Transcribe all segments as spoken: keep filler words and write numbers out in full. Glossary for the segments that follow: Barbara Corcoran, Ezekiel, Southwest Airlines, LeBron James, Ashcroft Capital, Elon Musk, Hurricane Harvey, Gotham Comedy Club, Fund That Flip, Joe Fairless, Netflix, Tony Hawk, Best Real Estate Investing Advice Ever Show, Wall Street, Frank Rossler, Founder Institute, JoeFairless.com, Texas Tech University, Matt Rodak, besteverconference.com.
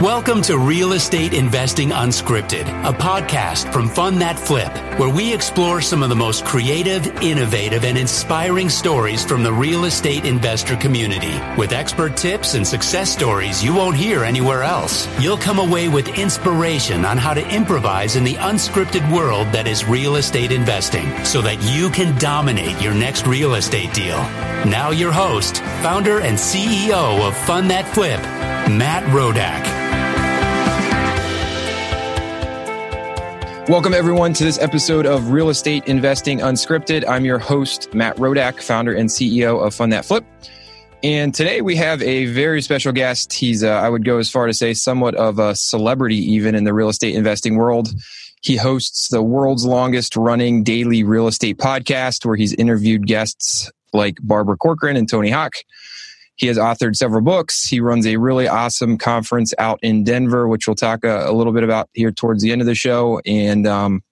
Welcome to Real Estate Investing Unscripted, a podcast from Fund That Flip, where we explore some of the most creative, innovative, and inspiring stories from the real estate investor community. With expert tips and success stories you won't hear anywhere else, you'll come away with inspiration on how to improvise in the unscripted world that is real estate investing, so that you can dominate your next real estate deal. Now your host, founder and C E O of Fund That Flip, Matt Rodak. Welcome, everyone, to this episode of Real Estate Investing Unscripted. I'm your host, Matt Rodak, founder and C E O of Fund That Flip. And today we have a very special guest. He's, uh, I would go as far to say, somewhat of a celebrity even in the real estate investing world. He hosts the world's longest running daily real estate podcast where he's interviewed guests like Barbara Corcoran and Tony Hawk. He has authored several books. He runs a really awesome conference out in Denver, which we'll talk a, a little bit about here towards the end of the show. And um,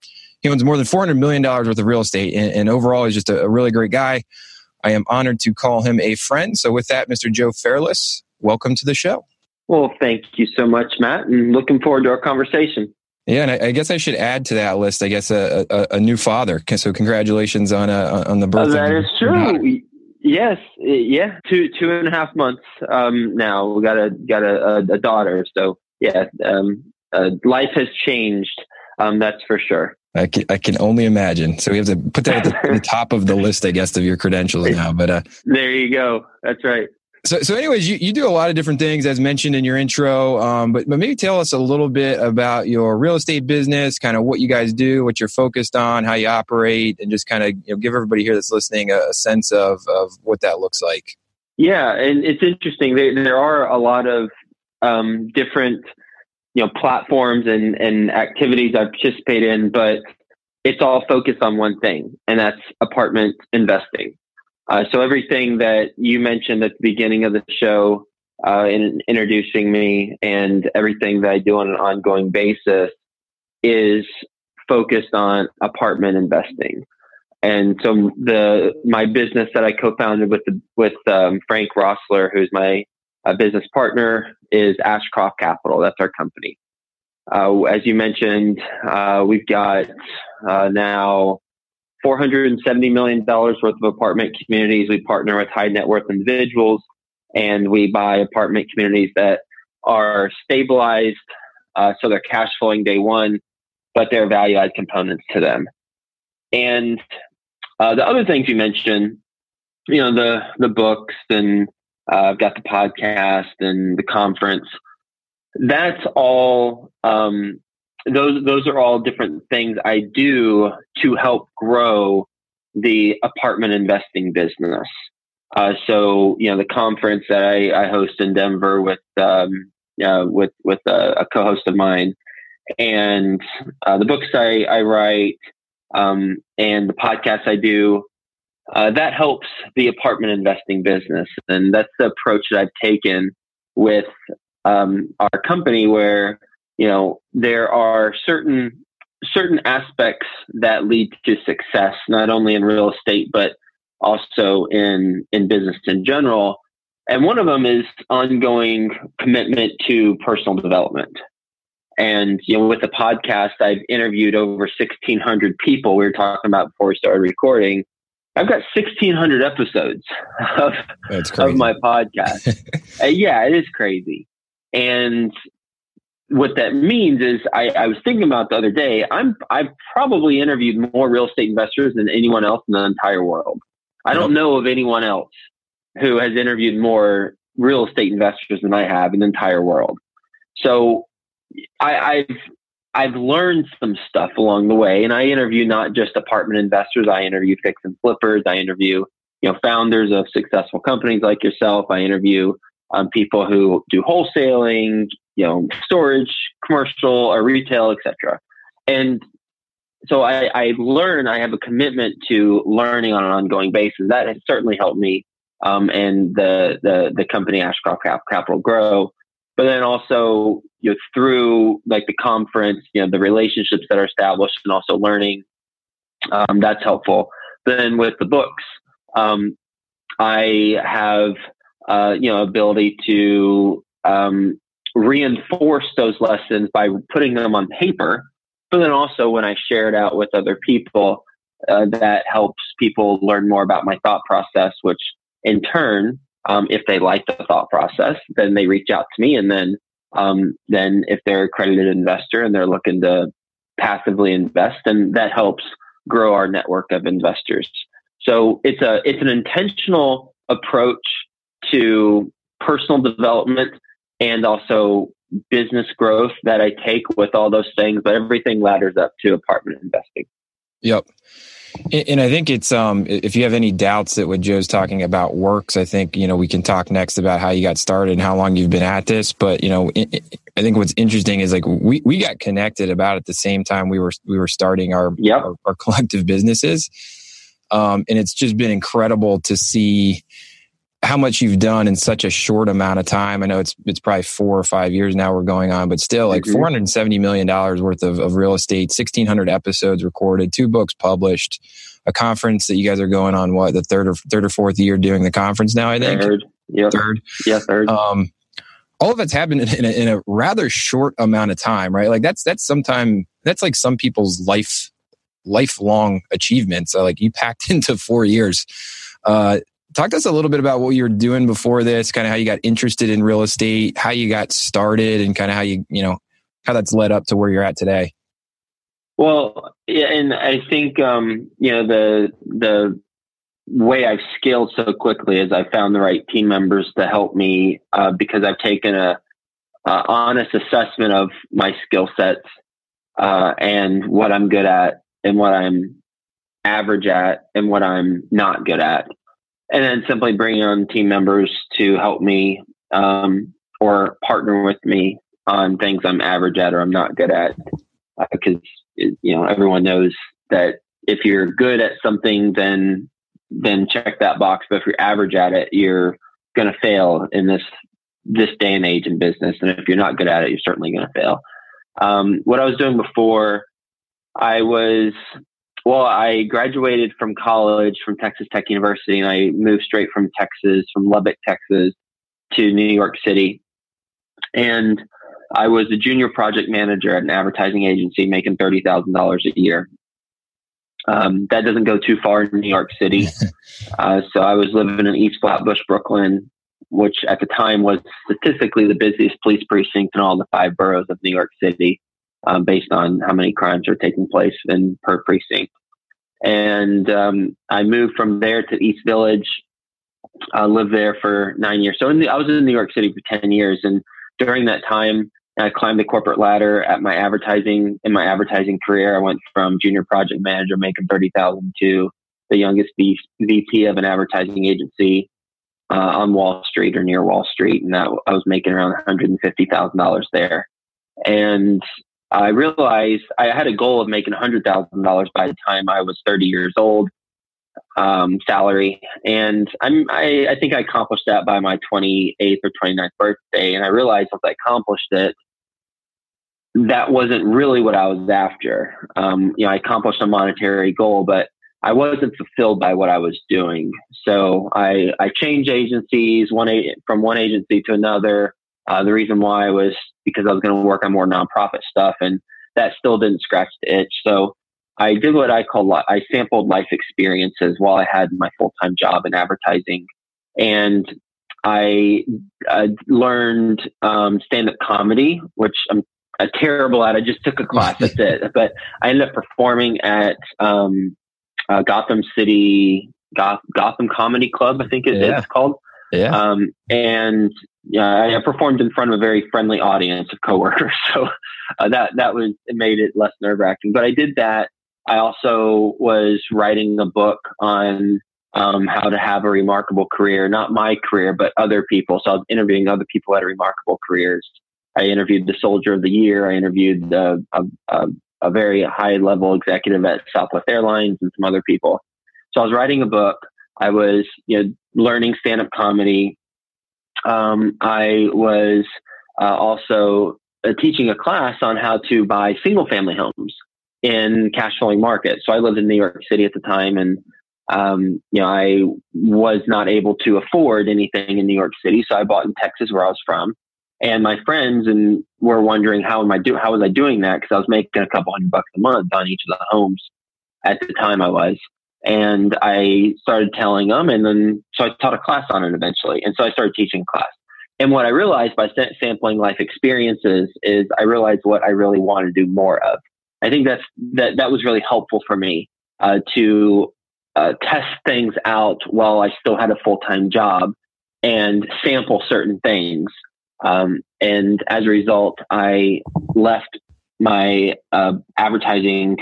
he owns more than four hundred million dollars worth of real estate. And, and overall, he's just a, a really great guy. I am honored to call him a friend. So with that, Mister Joe Fairless, welcome to the show. Well, thank you so much, Matt. And looking forward to our conversation. Yeah, and I, I guess I should add to that list, I guess, a, a, a new father. So congratulations on uh, on the birth. Oh, that of is true. Yes, yeah, two two and a half months um, now. We got a got a, a daughter, so yeah, um, uh, life has changed. Um, that's for sure. I can, I can only imagine. So we have to put that at the, the top of the list, I guess, of your credentials now. But uh, there you go. That's right. So so, anyways, you, you do a lot of different things, as mentioned in your intro. Um, but but maybe tell us a little bit about your real estate business, kind of what you guys do, what you're focused on, how you operate, and just kind of, you know, give everybody here that's listening a, a sense of of what that looks like. Yeah, and it's interesting. There, there are a lot of um, different you know platforms and and activities I participate in, but it's all focused on one thing, and that's apartment investing. Uh, so everything that you mentioned at the beginning of the show uh, in introducing me and everything that I do on an ongoing basis is focused on apartment investing. And so the my business that I co-founded with the, with um, Frank Rossler, who's my uh, business partner, is Ashcroft Capital. That's our company. Uh, as you mentioned, uh, we've got uh, now four hundred seventy million dollars worth of apartment communities. We partner with high net worth individuals, and we buy apartment communities that are stabilized, uh, so they're cash flowing day one, but there are value add components to them. And uh, the other things you mentioned, you know, the the books, and uh, I've got the podcast and the conference. That's all. Um, Those those are all different things I do to help grow the apartment investing business. Uh, so you know the conference that I, I host in Denver with um, uh, with with a, a co-host of mine, and uh, the books I I write um, and the podcasts I do, uh, that helps the apartment investing business, and that's the approach that I've taken with um, our company where. You know, there are certain certain aspects that lead to success, not only in real estate, but also in, in business in general. And one of them is ongoing commitment to personal development. And, you know, with the podcast, I've interviewed over sixteen hundred people. We were talking about before we started recording. I've got sixteen hundred episodes of, of my podcast. uh, yeah, it is crazy. And what that means is I, I was thinking about the other day, I'm, I've probably interviewed more real estate investors than anyone else in the entire world. I don't know of anyone else who has interviewed more real estate investors than I have in the entire world. So I, I've, I've learned some stuff along the way, and I interview not just apartment investors. I interview fix and flippers. I interview, you know, founders of successful companies like yourself. I interview um, people who do wholesaling, you know, storage, commercial or retail, et cetera. And so I, I learn, I have a commitment to learning on an ongoing basis. That has certainly helped me um, and the, the the company Ashcroft Capital grow. But then also, you know, through like the conference, you know, the relationships that are established and also learning, um, that's helpful. Then with the books, um, I have, uh, you know, ability to, um, reinforce those lessons by putting them on paper. But then also when I share it out with other people, uh, that helps people learn more about my thought process, which in turn, um, if they like the thought process, then they reach out to me. And then, um, then if they're a accredited investor and they're looking to passively invest, and that helps grow our network of investors. So it's a, it's an intentional approach to personal development and also business growth that I take with all those things, but everything ladders up to apartment investing. Yep. And I think it's, um, if you have any doubts that what Joe's talking about works, I think, you know, we can talk next about how you got started and how long you've been at this. But, you know, it, it, I think what's interesting is like we, we got connected about at the same time we were, we were starting our, yep. our, our collective businesses. Um, and it's just been incredible to see how much you've done in such a short amount of time. I know it's it's probably four or five years now we're going on, but still like four hundred seventy million dollars worth of, of real estate, sixteen hundred episodes recorded, two books published, a conference that you guys are going on, what, the third or third or fourth year doing the conference now, I think? Third. Yeah, third. Yeah, third. Um, all of it's happened in a, in a rather short amount of time, right? Like that's that's sometime, that's like some people's life lifelong achievements. So like you packed into four years. Uh Talk to us a little bit about what you were doing before this, kind of how you got interested in real estate, how you got started, and kind of how you, you know, how that's led up to where you're at today. Well, yeah, and I think, um, you know, the the way I've scaled so quickly is I found the right team members to help me uh, because I've taken a, a honest assessment of my skill sets uh, and what I'm good at and what I'm average at and what I'm not good at. And then simply bringing on team members to help me um, or partner with me on things I'm average at or I'm not good at. Because, uh, you know, everyone knows that if you're good at something, then then check that box. But if you're average at it, you're going to fail in this this day and age in business. And if you're not good at it, you're certainly going to fail. Um, what I was doing before, I was... Well, I graduated from college from Texas Tech University, and I moved straight from Texas, from Lubbock, Texas, to New York City. And I was a junior project manager at an advertising agency making thirty thousand dollars a year. Um, that doesn't go too far in New York City. Uh, so I was living in East Flatbush, Brooklyn, which at the time was statistically the busiest police precinct in all the five boroughs of New York City, um, based on how many crimes are taking place in per precinct. And um, I moved from there to East Village. I lived there for nine years. So in the, I was in New York City for ten years. And during that time, I climbed the corporate ladder at my advertising, in my advertising career. I went from junior project manager making thirty thousand dollars to the youngest V P of an advertising agency uh, on Wall Street or near Wall Street. And that, I was making around one hundred fifty thousand dollars there. And I realized I had a goal of making one hundred thousand dollars by the time I was thirty years old, um, salary. And I'm, I, I think I accomplished that by my twenty-eighth or twenty-ninth birthday. And I realized once I accomplished it, that wasn't really what I was after. Um, you know, I accomplished a monetary goal, but I wasn't fulfilled by what I was doing. So I, I changed agencies one from one agency to another. Uh, the reason why was because I was going to work on more nonprofit stuff, and that still didn't scratch the itch. So I did what I call, li- I sampled life experiences while I had my full-time job in advertising. And I uh, learned um, stand-up comedy, which I'm uh, terrible at. I just took a class, that's it. But I ended up performing at um, uh, Gotham City, Goth- Gotham Comedy Club, I think it, yeah. it's called. Yeah. Um, and yeah, I performed in front of a very friendly audience of coworkers. So uh, that, that was, it made it less nerve wracking, but I did that. I also was writing a book on, um, how to have a remarkable career, not my career, but other people. So I was interviewing other people who had remarkable careers. I interviewed the soldier of the year. I interviewed the, a, a, a very high level executive at Southwest Airlines and some other people. So I was writing a book. I was, you know, learning stand-up comedy. Um, I was uh, also uh, teaching a class on how to buy single-family homes in cash-flowing markets. So I lived in New York City at the time, and um, you know, I was not able to afford anything in New York City, so I bought in Texas, where I was from. And my friends and were wondering, how am I do? How was I doing that? Because I was making a couple hundred bucks a month on each of the homes at the time I was. And I started telling them, and then so I taught a class on it eventually. And so I started teaching class. And what I realized by sampling life experiences is I realized what I really want to do more of. I think that's that that was really helpful for me uh, to uh, test things out while I still had a full-time job and sample certain things. Um, and as a result, I left my uh, advertising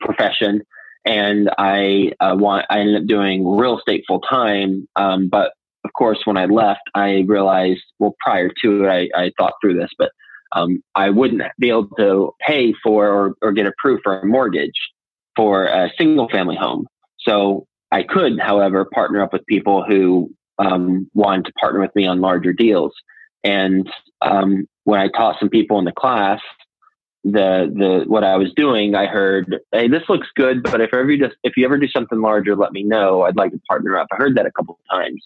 profession, and I uh, want I ended up doing real estate full time. Um, but of course, when I left, I realized, well, prior to it, I, I thought through this, but um, I wouldn't be able to pay for or, or get approved for a mortgage for a single family home. So I could, however, partner up with people who um, wanted to partner with me on larger deals. And um, when I taught some people in the class, the the what I was doing, I heard, "Hey, this looks good, but if ever you just if you ever do something larger, let me know. I'd like to partner up." I heard that a couple of times,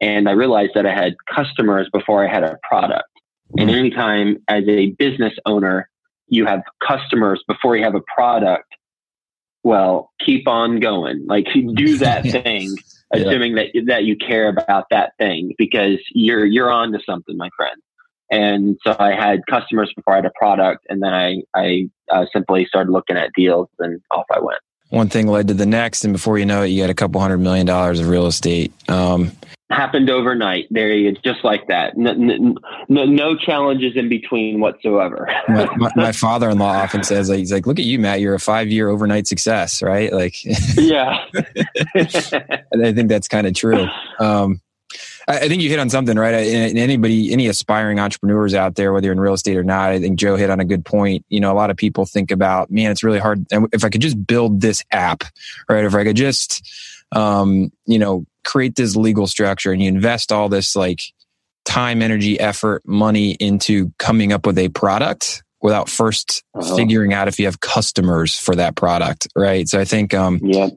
and I realized that I had customers before I had a product. And anytime as a business owner, you have customers before you have a product, well, keep on going. Like, do that thing. Yeah. Assuming that that you care about that thing, because you're you're on to something, my friend. And so I had customers before I had a product, and then I I uh, simply started looking at deals, and off I went. One thing led to the next, and before you know it, you had a couple hundred million dollars of real estate. Um, Happened overnight. There you just like that. No, no, no challenges in between whatsoever. my, my, my father-in-law often says, like, he's like, "Look at you, Matt. You're a five-year overnight success, right?" Like, yeah. And I think that's kind of true. Um, I, I think you hit on something, right? And anybody, any aspiring entrepreneurs out there, whether you're in real estate or not, I think Joe hit on a good point. You know, a lot of people think about, man, it's really hard. If I could just build this app, right? If I could just, um, you know, create this legal structure, and you invest all this like time, energy, effort, money into coming up with a product without first uh-huh. figuring out if you have customers for that product. Right. So I think, um, yeah.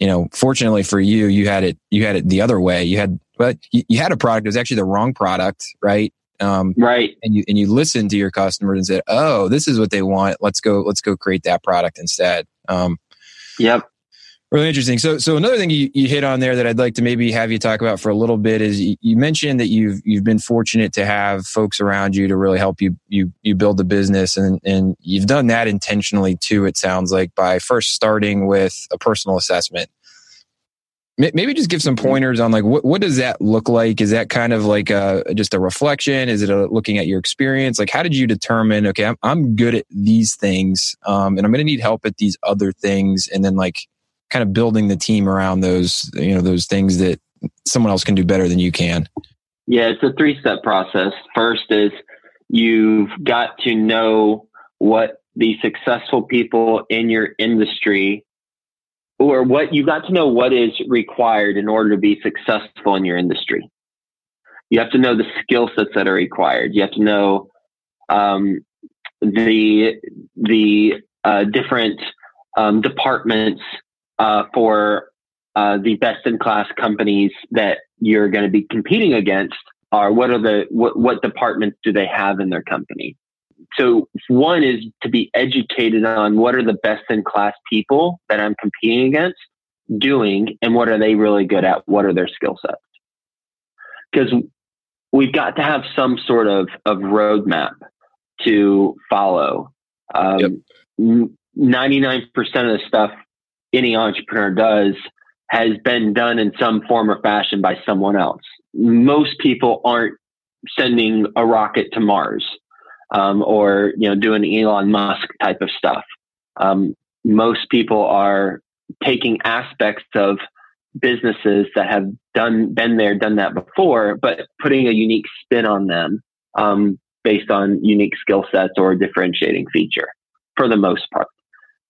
you know, fortunately for you, you had it, you had it the other way. You had, well, you, you had a product. It was actually the wrong product. Right. Um, right. And you, and you listened to your customers and said, "Oh, this is what they want. Let's go, let's go create that product instead." Um, yep. Really interesting. So, so another thing you, you hit on there that I'd like to maybe have you talk about for a little bit is you, you mentioned that you've you've been fortunate to have folks around you to really help you you you build the business, and and you've done that intentionally too. It sounds like by first starting with a personal assessment. Maybe just give some pointers on like what what does that look like? Is that kind of like a just a reflection? Is it a looking at your experience? Like, how did you determine, okay, I'm I'm good at these things, um, and I'm going to need help at these other things, and then like kind of building the team around those, you know, those things that someone else can do better than you can? Yeah, it's a three-step process. First is you've got to know what the successful people in your industry, or what you've got to know what is required in order to be successful in your industry. You have to know the skill sets that are required. You have to know um, the the uh, different um, departments Uh, for uh, the best-in-class companies that you're going to be competing against. Are what are the what, what departments do they have in their company? So one is to be educated on what are the best-in-class people that I'm competing against doing, and what are they really good at? What are their skill sets? Because we've got to have some sort of of roadmap to follow. Um, yep. ninety-nine percent of the stuff any entrepreneur does has been done in some form or fashion by someone else. Most people aren't sending a rocket to Mars, um, or, you know, doing Elon Musk type of stuff. Um, most people are taking aspects of businesses that have done, been there, done that before, but putting a unique spin on them, um, based on unique skill sets or a differentiating feature for the most part.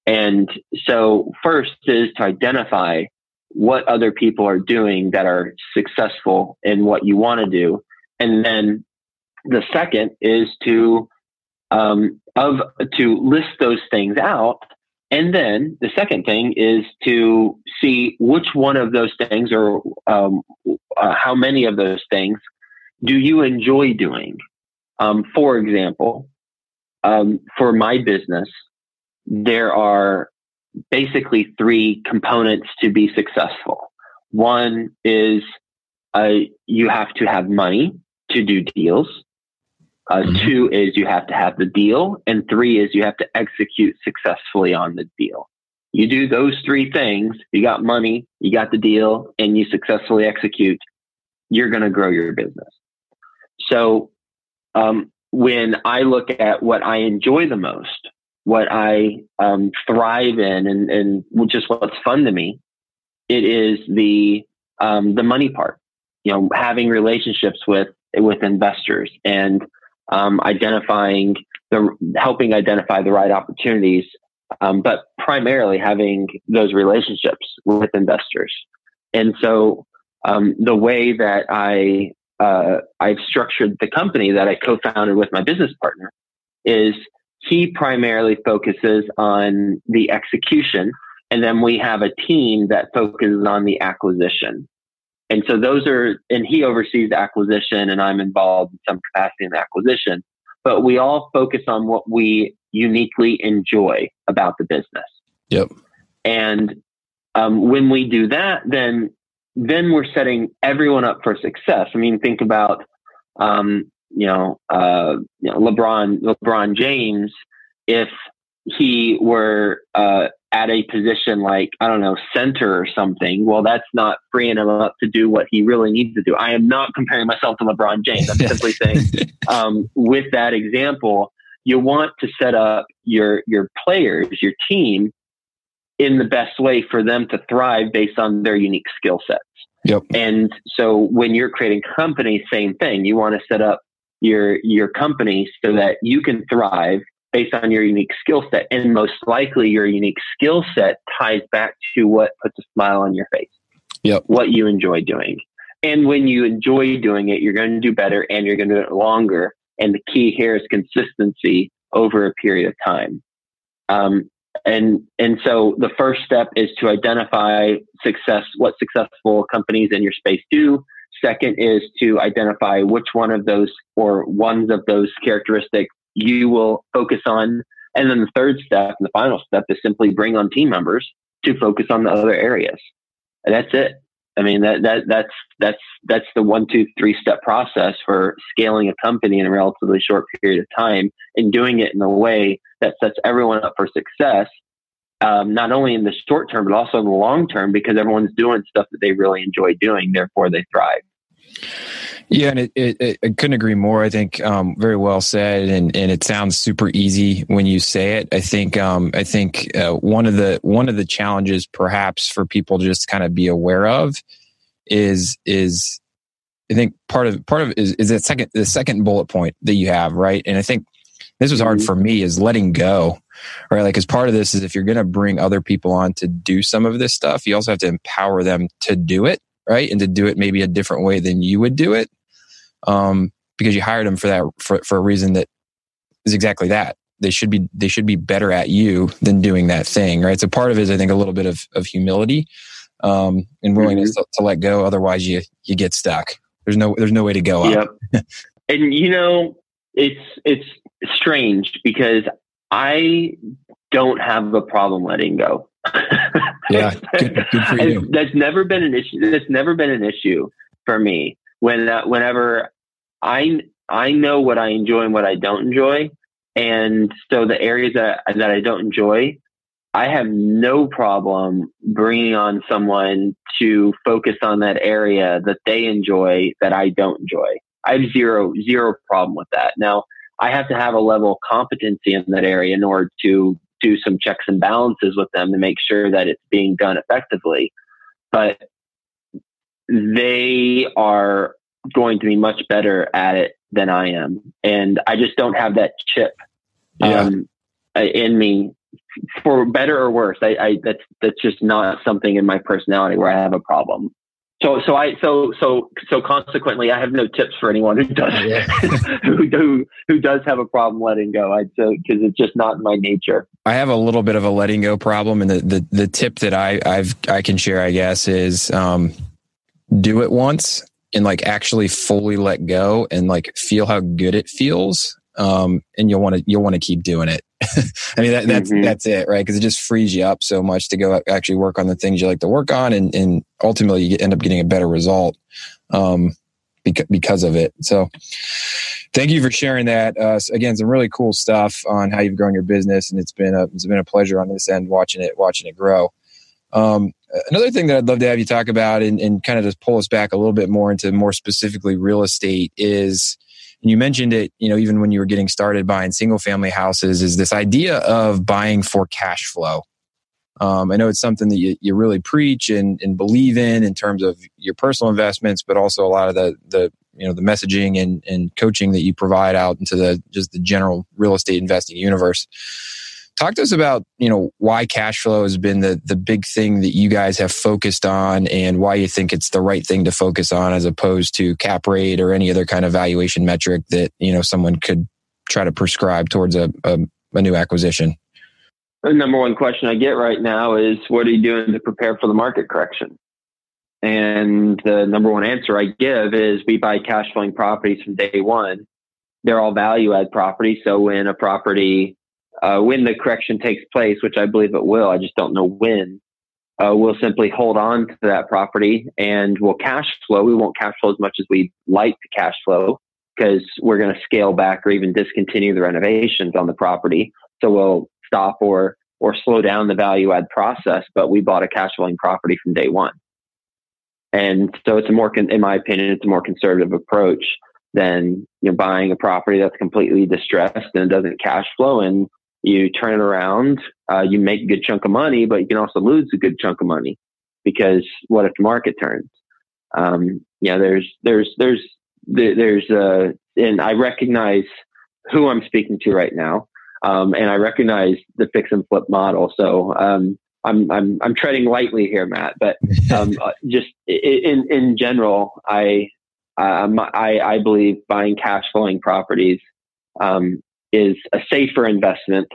And so first is to identify what other people are doing that are successful in what you want to do. And then the second is to um, of to list those things out. And then the second thing is to see which one of those things, or um, uh, how many of those things do you enjoy doing? Um, for example, um, for my business, there are basically three components to be successful. One is uh, you have to have money to do deals. Uh, mm-hmm. Two is you have to have the deal. And three is you have to execute successfully on the deal. You do those three things, you got money, you got the deal, and you successfully execute, you're going to grow your business. So um, when I look at what I enjoy the most, what I um, thrive in, and, and just what's fun to me, it is the um, the money part. You know, having relationships with with investors and um, identifying the helping identify the right opportunities, um, but primarily having those relationships with investors. And so, um, the way that I uh, I've structured the company that I co-founded with my business partner is he primarily focuses on the execution. And then we have a team that focuses on the acquisition. And so those are, and he oversees the acquisition and I'm involved in some capacity in the acquisition, but we all focus on what we uniquely enjoy about the business. Yep. And um, when we do that, then, then we're setting everyone up for success. I mean, think about, um, you know, uh, you know, LeBron, LeBron James, if he were, uh, at a position like, I don't know, center or something, well, that's not freeing him up to do what he really needs to do. I am not comparing myself to LeBron James. I'm simply saying, um, with that example, you want to set up your, your players, your team in the best way for them to thrive based on their unique skill sets. Yep. And so when you're creating companies, same thing, you want to set up your, your company so that you can thrive based on your unique skill set. And most likely your unique skill set ties back to what puts a smile on your face, yep. what you enjoy doing. And when you enjoy doing it, you're going to do better and you're going to do it longer. And the key here is consistency over a period of time. Um, and, and so the first step is to identify success, what successful companies in your space do. Second is to identify which one of those or ones of those characteristics you will focus on. And then the third step and the final step is simply bring on team members to focus on the other areas. And that's it. I mean, that, that, that's, that's, that's the one, two, three step process for scaling a company in a relatively short period of time and doing it in a way that sets everyone up for success. Um, not only in the short term, but also in the long term, because everyone's doing stuff that they really enjoy doing. Therefore they thrive. Yeah, and it, it, it, I couldn't agree more. I think um, very well said, and, and it sounds super easy when you say it. I think um, I think uh, one of the one of the challenges, perhaps, for people to just kind of be aware of is is I think part of part of is is the second the second bullet point that you have, right? And I think this was hard for me is letting go, right? Like, as part of this is if you're going to bring other people on to do some of this stuff, you also have to empower them to do it, right? And to do it maybe a different way than you would do it. Um, because you hired them for that, for, for a reason that is exactly that. They should be, they should be better at you than doing that thing, right? So part of it is, I think, a little bit of, of humility, um, and willingness mm-hmm. to, to let go. Otherwise you, you get stuck. There's no, there's no way to go up. Yep. And you know, it's, it's strange because I don't have a problem letting go. Yeah. Good, good for you. That's never been an issue. That's never been an issue for me. When, uh, whenever I, I know what I enjoy and what I don't enjoy. And so the areas that, that I don't enjoy, I have no problem bringing on someone to focus on that area that they enjoy that I don't enjoy. I have zero, zero problem with that. Now I have to have a level of competency in that area in order to do some checks and balances with them to make sure that it's being done effectively. But they are going to be much better at it than I am. And I just don't have that chip um, yeah. in me, for better or worse. I, I, that's, that's just not something in my personality where I have a problem. So, so I, so, so, so consequently, I have no tips for anyone who does, yeah. who, who, who does have a problem letting go. I, so, cause it's just not my nature. I have a little bit of a letting go problem. And the, the, the tip that I, I've, I can share, I guess, is, um, do it once and like actually fully let go and like feel how good it feels. Um, and you'll want to, you'll want to keep doing it. I mean, that, that's, mm-hmm. that's it, right? Cause it just frees you up so much to go actually work on the things you like to work on. And, and ultimately you end up getting a better result, um, beca- because of it. So thank you for sharing that. Uh, again, some really cool stuff on how you've grown your business. And it's been a, it's been a pleasure on this end, watching it, watching it grow. Um, Another thing that I'd love to have you talk about and, and kind of just pull us back a little bit more into more specifically real estate is, and you mentioned it, you know, even when you were getting started buying single family houses, is this idea of buying for cash flow. Um, I know it's something that you, you really preach and, and believe in in terms of your personal investments, but also a lot of the, the you know, the messaging and, and coaching that you provide out into the just the general real estate investing universe. Talk to us about, you know, why cash flow has been the, the big thing that you guys have focused on and why you think it's the right thing to focus on as opposed to cap rate or any other kind of valuation metric that, you know, someone could try to prescribe towards a, a, a new acquisition. The number one question I get right now is, what are you doing to prepare for the market correction? And the number one answer I give is we buy cash flowing properties from day one. They're all value add properties. So when a property Uh, when the correction takes place, which I believe it will, I just don't know when, uh, we'll simply hold on to that property and we'll cash flow. We won't cash flow as much as we'd like to cash flow because we're going to scale back or even discontinue the renovations on the property. So we'll stop or or slow down the value add process, but we bought a cash flowing property from day one. And so it's a more, con- in my opinion, it's a more conservative approach than you know, buying a property that's completely distressed and doesn't cash flow and you turn it around, uh, you make a good chunk of money, but you can also lose a good chunk of money because what if the market turns? Um, you know, there's, there's, there's, there's, uh, and I recognize who I'm speaking to right now. Um, and I recognize the fix and flip model. So, um, I'm, I'm, I'm treading lightly here, Matt, but, um, just in, in general, I, um, I, I believe buying cash flowing properties, um, is a safer investment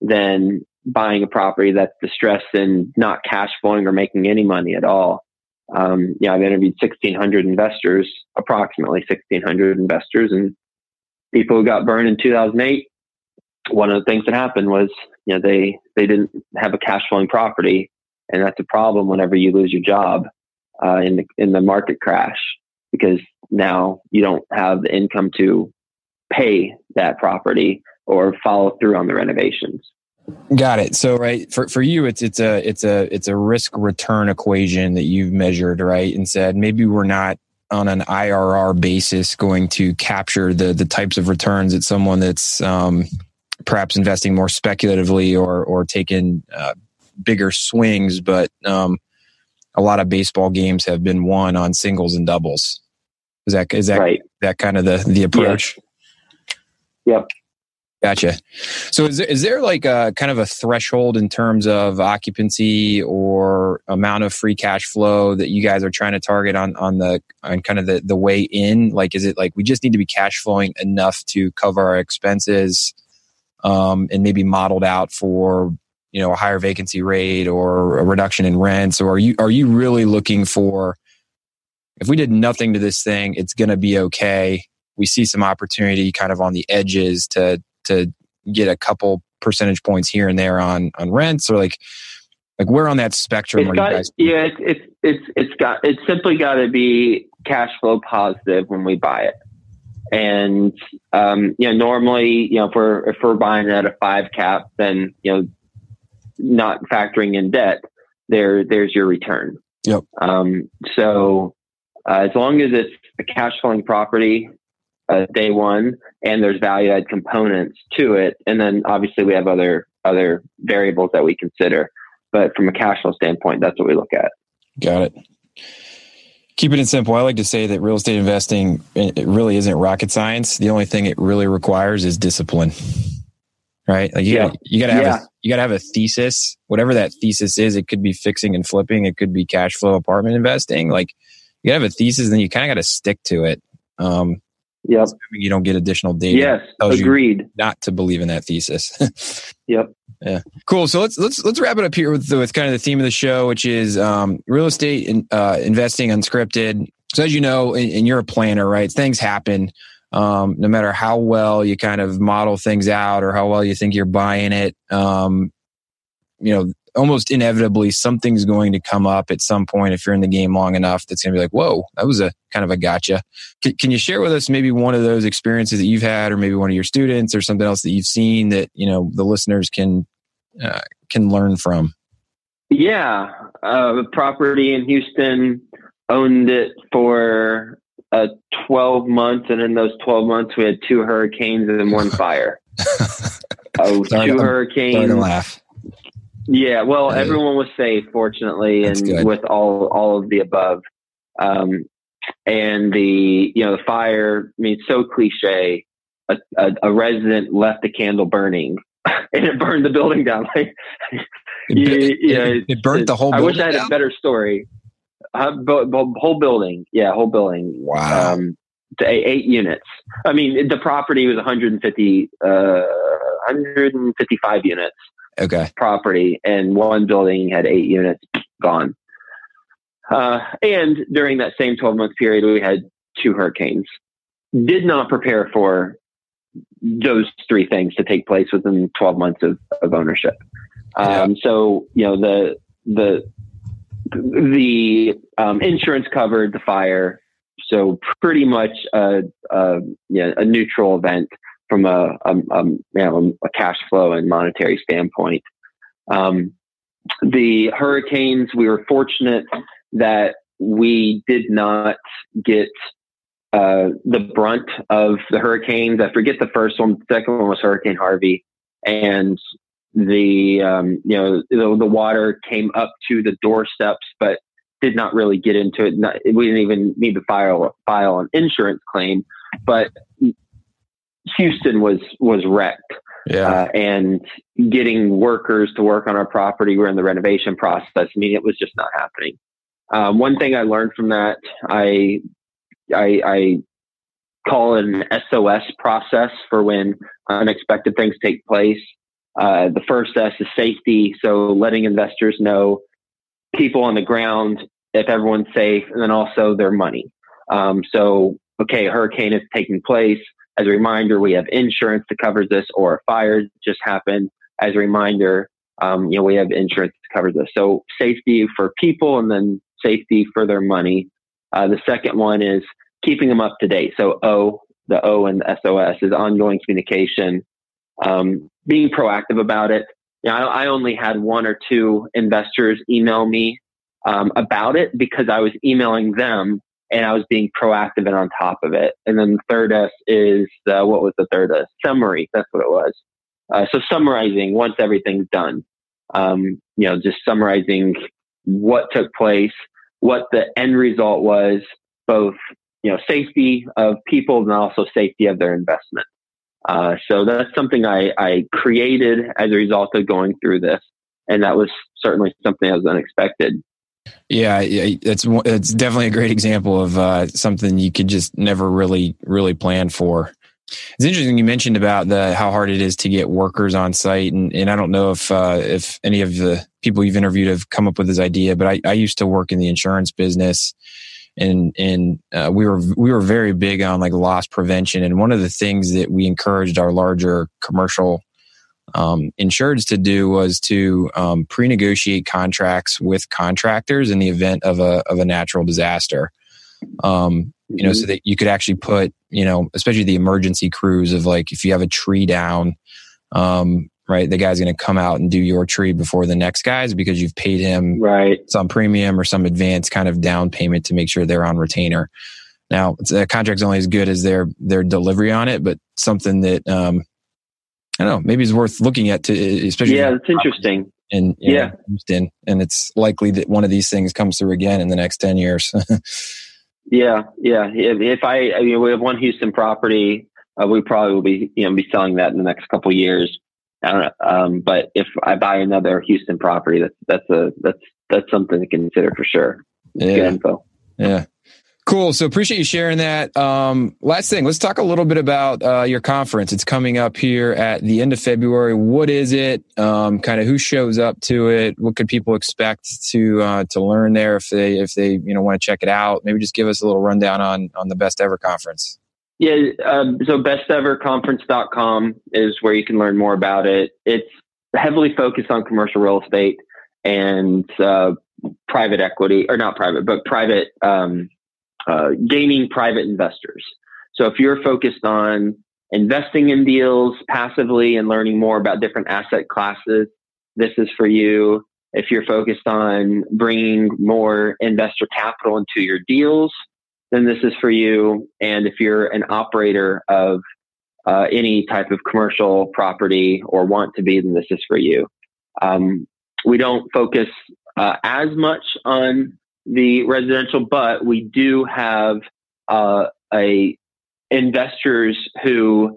than buying a property that's distressed and not cash flowing or making any money at all. Um, yeah, I've interviewed sixteen hundred investors, approximately sixteen hundred investors, and people who got burned in two thousand eight. One of the things that happened was, you know, they they didn't have a cash flowing property, and that's a problem whenever you lose your job uh, in the in the market crash because now you don't have the income to pay that property or follow through on the renovations. Got it. So, right for for you, it's it's a it's a it's a risk return equation that you've measured, right, and said maybe we're not on an I R R basis going to capture the the types of returns that someone that's um, perhaps investing more speculatively or or taking uh, bigger swings, but um, a lot of baseball games have been won on singles and doubles. Is that is that right. that kind of the the approach? Yeah. Yep. Gotcha. So is there, is there like a kind of a threshold in terms of occupancy or amount of free cash flow that you guys are trying to target on, on the, on kind of the, the way in? Like, is it like, we just need to be cash flowing enough to cover our expenses, um, and maybe modeled out for, you know, a higher vacancy rate or a reduction in rents? Or are you, are you really looking for, if we did nothing to this thing, it's going to be okay. We see some opportunity kind of on the edges to to get a couple percentage points here and there on on rents, or like like we're on that spectrum. It's where got, you guys- yeah, it's it's it's it's got it's simply got to be cash flow positive when we buy it, and um, you know normally you know if we're if we're buying at a five cap, then you know not factoring in debt, there there's your return. Yep. Um, so uh, as long as it's a cash flowing property. Uh, day one, and there's value add components to it, and then obviously we have other other variables that we consider. But from a cash flow standpoint, that's what we look at. Got it. Keeping it simple, I like to say that real estate investing it really isn't rocket science. The only thing it really requires is discipline, right? Like you yeah. gotta, you gotta have yeah. a, you gotta have a thesis. Whatever that thesis is, it could be fixing and flipping, it could be cash flow apartment investing. Like you gotta have a thesis, and you kind of gotta stick to it. Um, Yep. You don't get additional data. Yes, agreed. Not to believe in that thesis. Yep. Yeah. Cool. So let's let's let's wrap it up here with, with kind of the theme of the show, which is um, real estate in, uh, investing unscripted. So as you know, and, and you're a planner, right? Things happen. Um, no matter how well you kind of model things out or how well you think you're buying it, um, you know, almost inevitably something's going to come up at some point if you're in the game long enough that's going to be like, whoa, that was a kind of a gotcha. C- can you share with us maybe one of those experiences that you've had, or maybe one of your students or something else that you've seen that, you know, the listeners can uh, can learn from? Yeah. Uh, property in Houston, owned it for uh, twelve months. And in those twelve months, we had two hurricanes and one fire. Oh, sorry, two I'm, hurricanes. Sorry to laugh. Yeah, well, uh, everyone was safe, fortunately, and good. With all all of the above, um, and the you know the fire. I mean, it's so cliche. A, a, a resident left a candle burning, and it burned the building down. Like, you, it, you know, it, it burnt it, the whole. I wish I had down? a better story. Uh, bo- bo- whole building, yeah, whole building. Wow, um, to eight, eight units. I mean, the property was one hundred fifty, uh, one hundred fifty-five units. Okay. Property, and one building had eight units gone. Uh, and during that same twelve month period, we had two hurricanes. Did not prepare for those three things to take place within twelve months of, of ownership. Um, yeah. So, you know, the, the, the, um, insurance covered the fire. So pretty much, uh, uh, yeah, a neutral event from a, um, um, you know, a cash flow and monetary standpoint. Um, the hurricanes, we were fortunate that we did not get uh, the brunt of the hurricanes. I forget the first one. The second one was Hurricane Harvey, and the um, you know the, the water came up to the doorsteps, but did not really get into it. Not, we didn't even need to file file an insurance claim, but Houston was, was wrecked. Yeah. Uh, and getting workers to work on our property. We're in the renovation process. I mean, it was just not happening. Um, one thing I learned from that, I, I, I call it an S O S process for when unexpected things take place. Uh, the first S is safety. So letting investors know, people on the ground, if everyone's safe, and then also their money. Um, so, okay, a hurricane is taking place. As a reminder, we have insurance that covers this, or a fire just happened. As a reminder, um, you know, we have insurance that covers this. So safety for people, and then safety for their money. Uh, the second one is keeping them up to date. So O, the O in the S O S is ongoing communication, um, being proactive about it. You know, I, I only had one or two investors email me um, about it because I was emailing them. And I was being proactive and on top of it. And then the third S is, uh, what was the third S? Summary. That's what it was. Uh, so summarizing once everything's done. Um, you know, just summarizing what took place, what the end result was, both, you know, safety of people and also safety of their investment. Uh, so that's something I, I created as a result of going through this. And that was certainly something that was unexpected. Yeah, it's it's definitely a great example of uh, something you could just never really, really plan for. It's interesting you mentioned about the how hard it is to get workers on site, and, and I don't know if uh, if any of the people you've interviewed have come up with this idea, but I, I used to work in the insurance business, and and uh, we were we were very big on like loss prevention, and one of the things that we encouraged our larger commercial Um, insureds to do was to um, pre-negotiate contracts with contractors in the event of a of a natural disaster. Um, you mm-hmm. know, so that you could actually put, you know, especially the emergency crews of like if you have a tree down, um, right, the guy's going to come out and do your tree before the next guy's because you've paid him right. some premium or some advance kind of down payment to make sure they're on retainer. Now, the contract's only as good as their their delivery on it, but something that um, I don't know. Maybe it's worth looking at, to, especially. Yeah, it's interesting. And in, yeah, know, Houston, and it's likely that one of these things comes through again in the next ten years. yeah, yeah. If I, I mean, we have one Houston property, uh, we probably will be, you know, be selling that in the next couple of years. I don't know. Um, but if I buy another Houston property, that's that's a that's that's something to consider for sure. It's yeah. Good info. Yeah. Cool. So appreciate you sharing that. Um, last thing, let's talk a little bit about uh, your conference. It's coming up here at the end of February. What is it? Um, kind of who shows up to it? What could people expect to uh, to learn there if they if they you know want to check it out? Maybe just give us a little rundown on on the Best Ever Conference. Yeah. Um, so best ever conference dot com is where you can learn more about it. It's heavily focused on commercial real estate and uh, private equity, or not private, but private um, uh, gaining private investors. So if you're focused on investing in deals passively and learning more about different asset classes, this is for you. If you're focused on bringing more investor capital into your deals, then this is for you. And if you're an operator of uh, any type of commercial property or want to be, then this is for you. Um, we don't focus uh, as much on the residential, but we do have uh, a investors who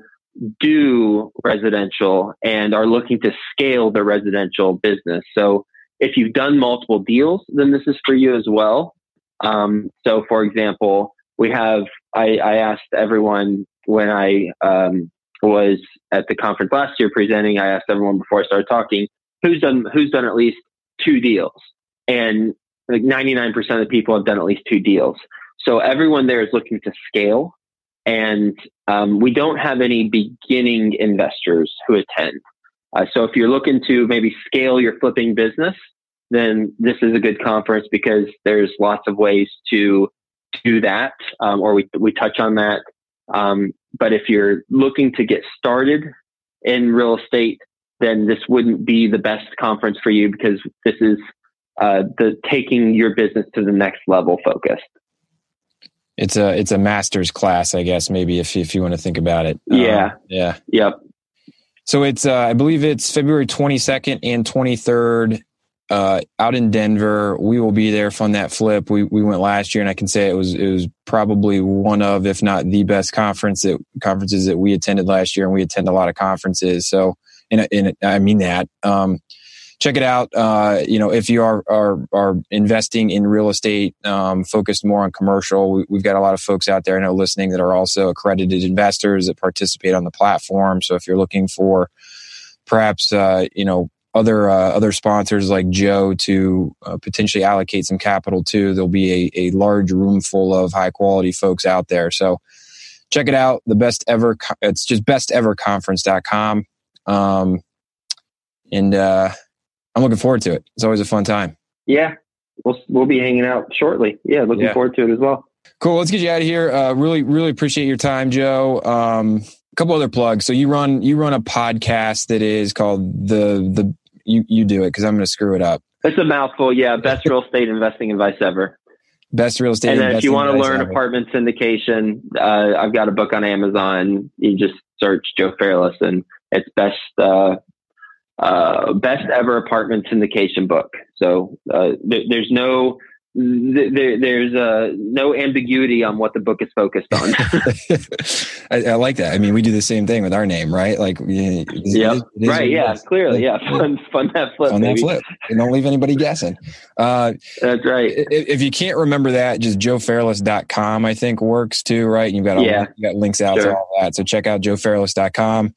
do residential and are looking to scale their residential business. So if you've done multiple deals, then this is for you as well. Um, so for example, we have, I, I asked everyone when I, um, was at the conference last year presenting, I asked everyone before I started talking, who's done, who's done at least two deals, and like ninety-nine percent of the people have done at least two deals. So everyone there is looking to scale, and, um, we don't have any beginning investors who attend. Uh, so if you're looking to maybe scale your flipping business, then this is a good conference because there's lots of ways to do that, um, or we we touch on that. Um, but if you're looking to get started in real estate, then this wouldn't be the best conference for you, because this is uh, the taking your business to the next level focused. It's a it's a master's class, I guess, maybe if if you want to think about it. Yeah. Um, yeah. Yep. So it's uh, I believe it's February twenty-second and twenty-third. Uh, out in Denver. We will be there. Fund That Flip. We we went last year, and I can say it was it was probably one of, if not the best conference that conferences that we attended last year. And we attend a lot of conferences, so and and I mean that. Um, check it out. Uh, you know, if you are are are investing in real estate, um, focused more on commercial. We, we've got a lot of folks out there, I know, listening that are also accredited investors that participate on the platform. So if you're looking for, perhaps uh, you know. Other uh, other sponsors like Joe to uh, potentially allocate some capital to. There'll be a, a large room full of high quality folks out there. So check it out. The best ever. Co- it's just best ever conference dot com. Um, and uh, I'm looking forward to it. It's always a fun time. Yeah, we'll we'll be hanging out shortly. Yeah, looking yeah. forward to it as well. Cool. Let's get you out of here. Uh, really really appreciate your time, Joe. Um, a couple other plugs. So you run you run a podcast that is called the the. You you do it because I'm going to screw it up. It's a mouthful. Yeah. Best Real Estate Investing Advice Ever. Best Real Estate Investing Advice Ever. And then if you want to learn ever. apartment syndication, uh, I've got a book on Amazon. You just search Joe Fairless, and it's best uh, uh, best ever apartment syndication book. So uh, there, there's no there, there's uh, no ambiguity on what the book is focused on. I, I like that. I mean, we do the same thing with our name, right? Like, yeah, yep. right, yeah, does. Clearly, yeah. Fun, fun that flip. Fun that flip. And don't leave anybody guessing. Uh, That's right. If, if you can't remember that, just Joe Fairless dot com, I think, works too, right? And you've got all yeah. you got links out sure. to all that. So check out Joe Fairless dot com.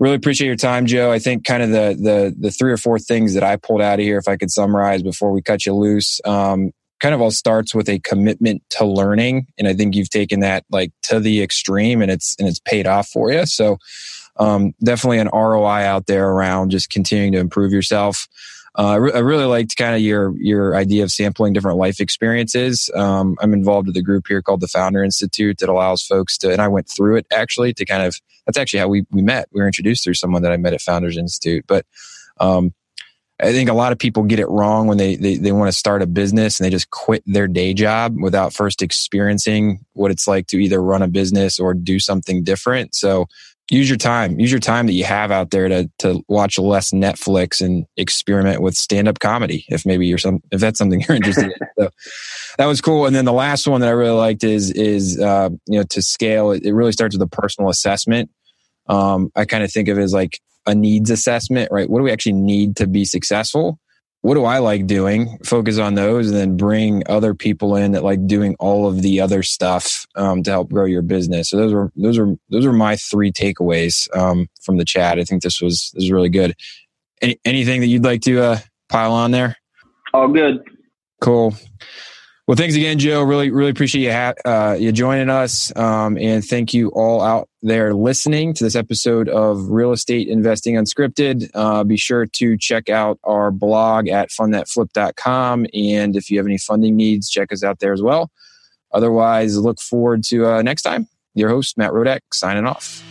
Really appreciate your time, Joe. I think kind of the the the three or four things that I pulled out of here, if I could summarize before we cut you loose. Um, kind of all starts with a commitment to learning. And I think you've taken that like to the extreme, and it's, and it's paid off for you. So, um, definitely an R O I out there around just continuing to improve yourself. Uh, I, re- I really liked kind of your, your idea of sampling different life experiences. Um, I'm involved with a group here called the Founder Institute that allows folks to, and I went through it actually to kind of, that's actually how we, we met. We were introduced through someone that I met at Founders Institute, but, um, I think a lot of people get it wrong when they, they, they want to start a business and they just quit their day job without first experiencing what it's like to either run a business or do something different. So use your time, use your time that you have out there to to watch less Netflix and experiment with stand-up comedy. If maybe you're some, if that's something you're interested in. So that was cool. And then the last one that I really liked is, is, uh, you know, to scale, it really starts with a personal assessment. Um, I kind of think of it as like a needs assessment, right? What do we actually need to be successful? what do I like doing? Focus on those and then bring other people in that like doing all of the other stuff um, to help grow your business. So those were those are those are my three takeaways um, from the chat. I think this was this was really good. Any, anything that you'd like to uh, pile on there? All good. Cool. Well, thanks again, Joe. Really, really appreciate you ha- uh, you joining us. Um, and thank you all out there listening to this episode of Real Estate Investing Unscripted. Uh, be sure to check out our blog at fund that flip dot com. And if you have any funding needs, check us out there as well. Otherwise, look forward to uh, next time. Your host, Matt Rodak, signing off.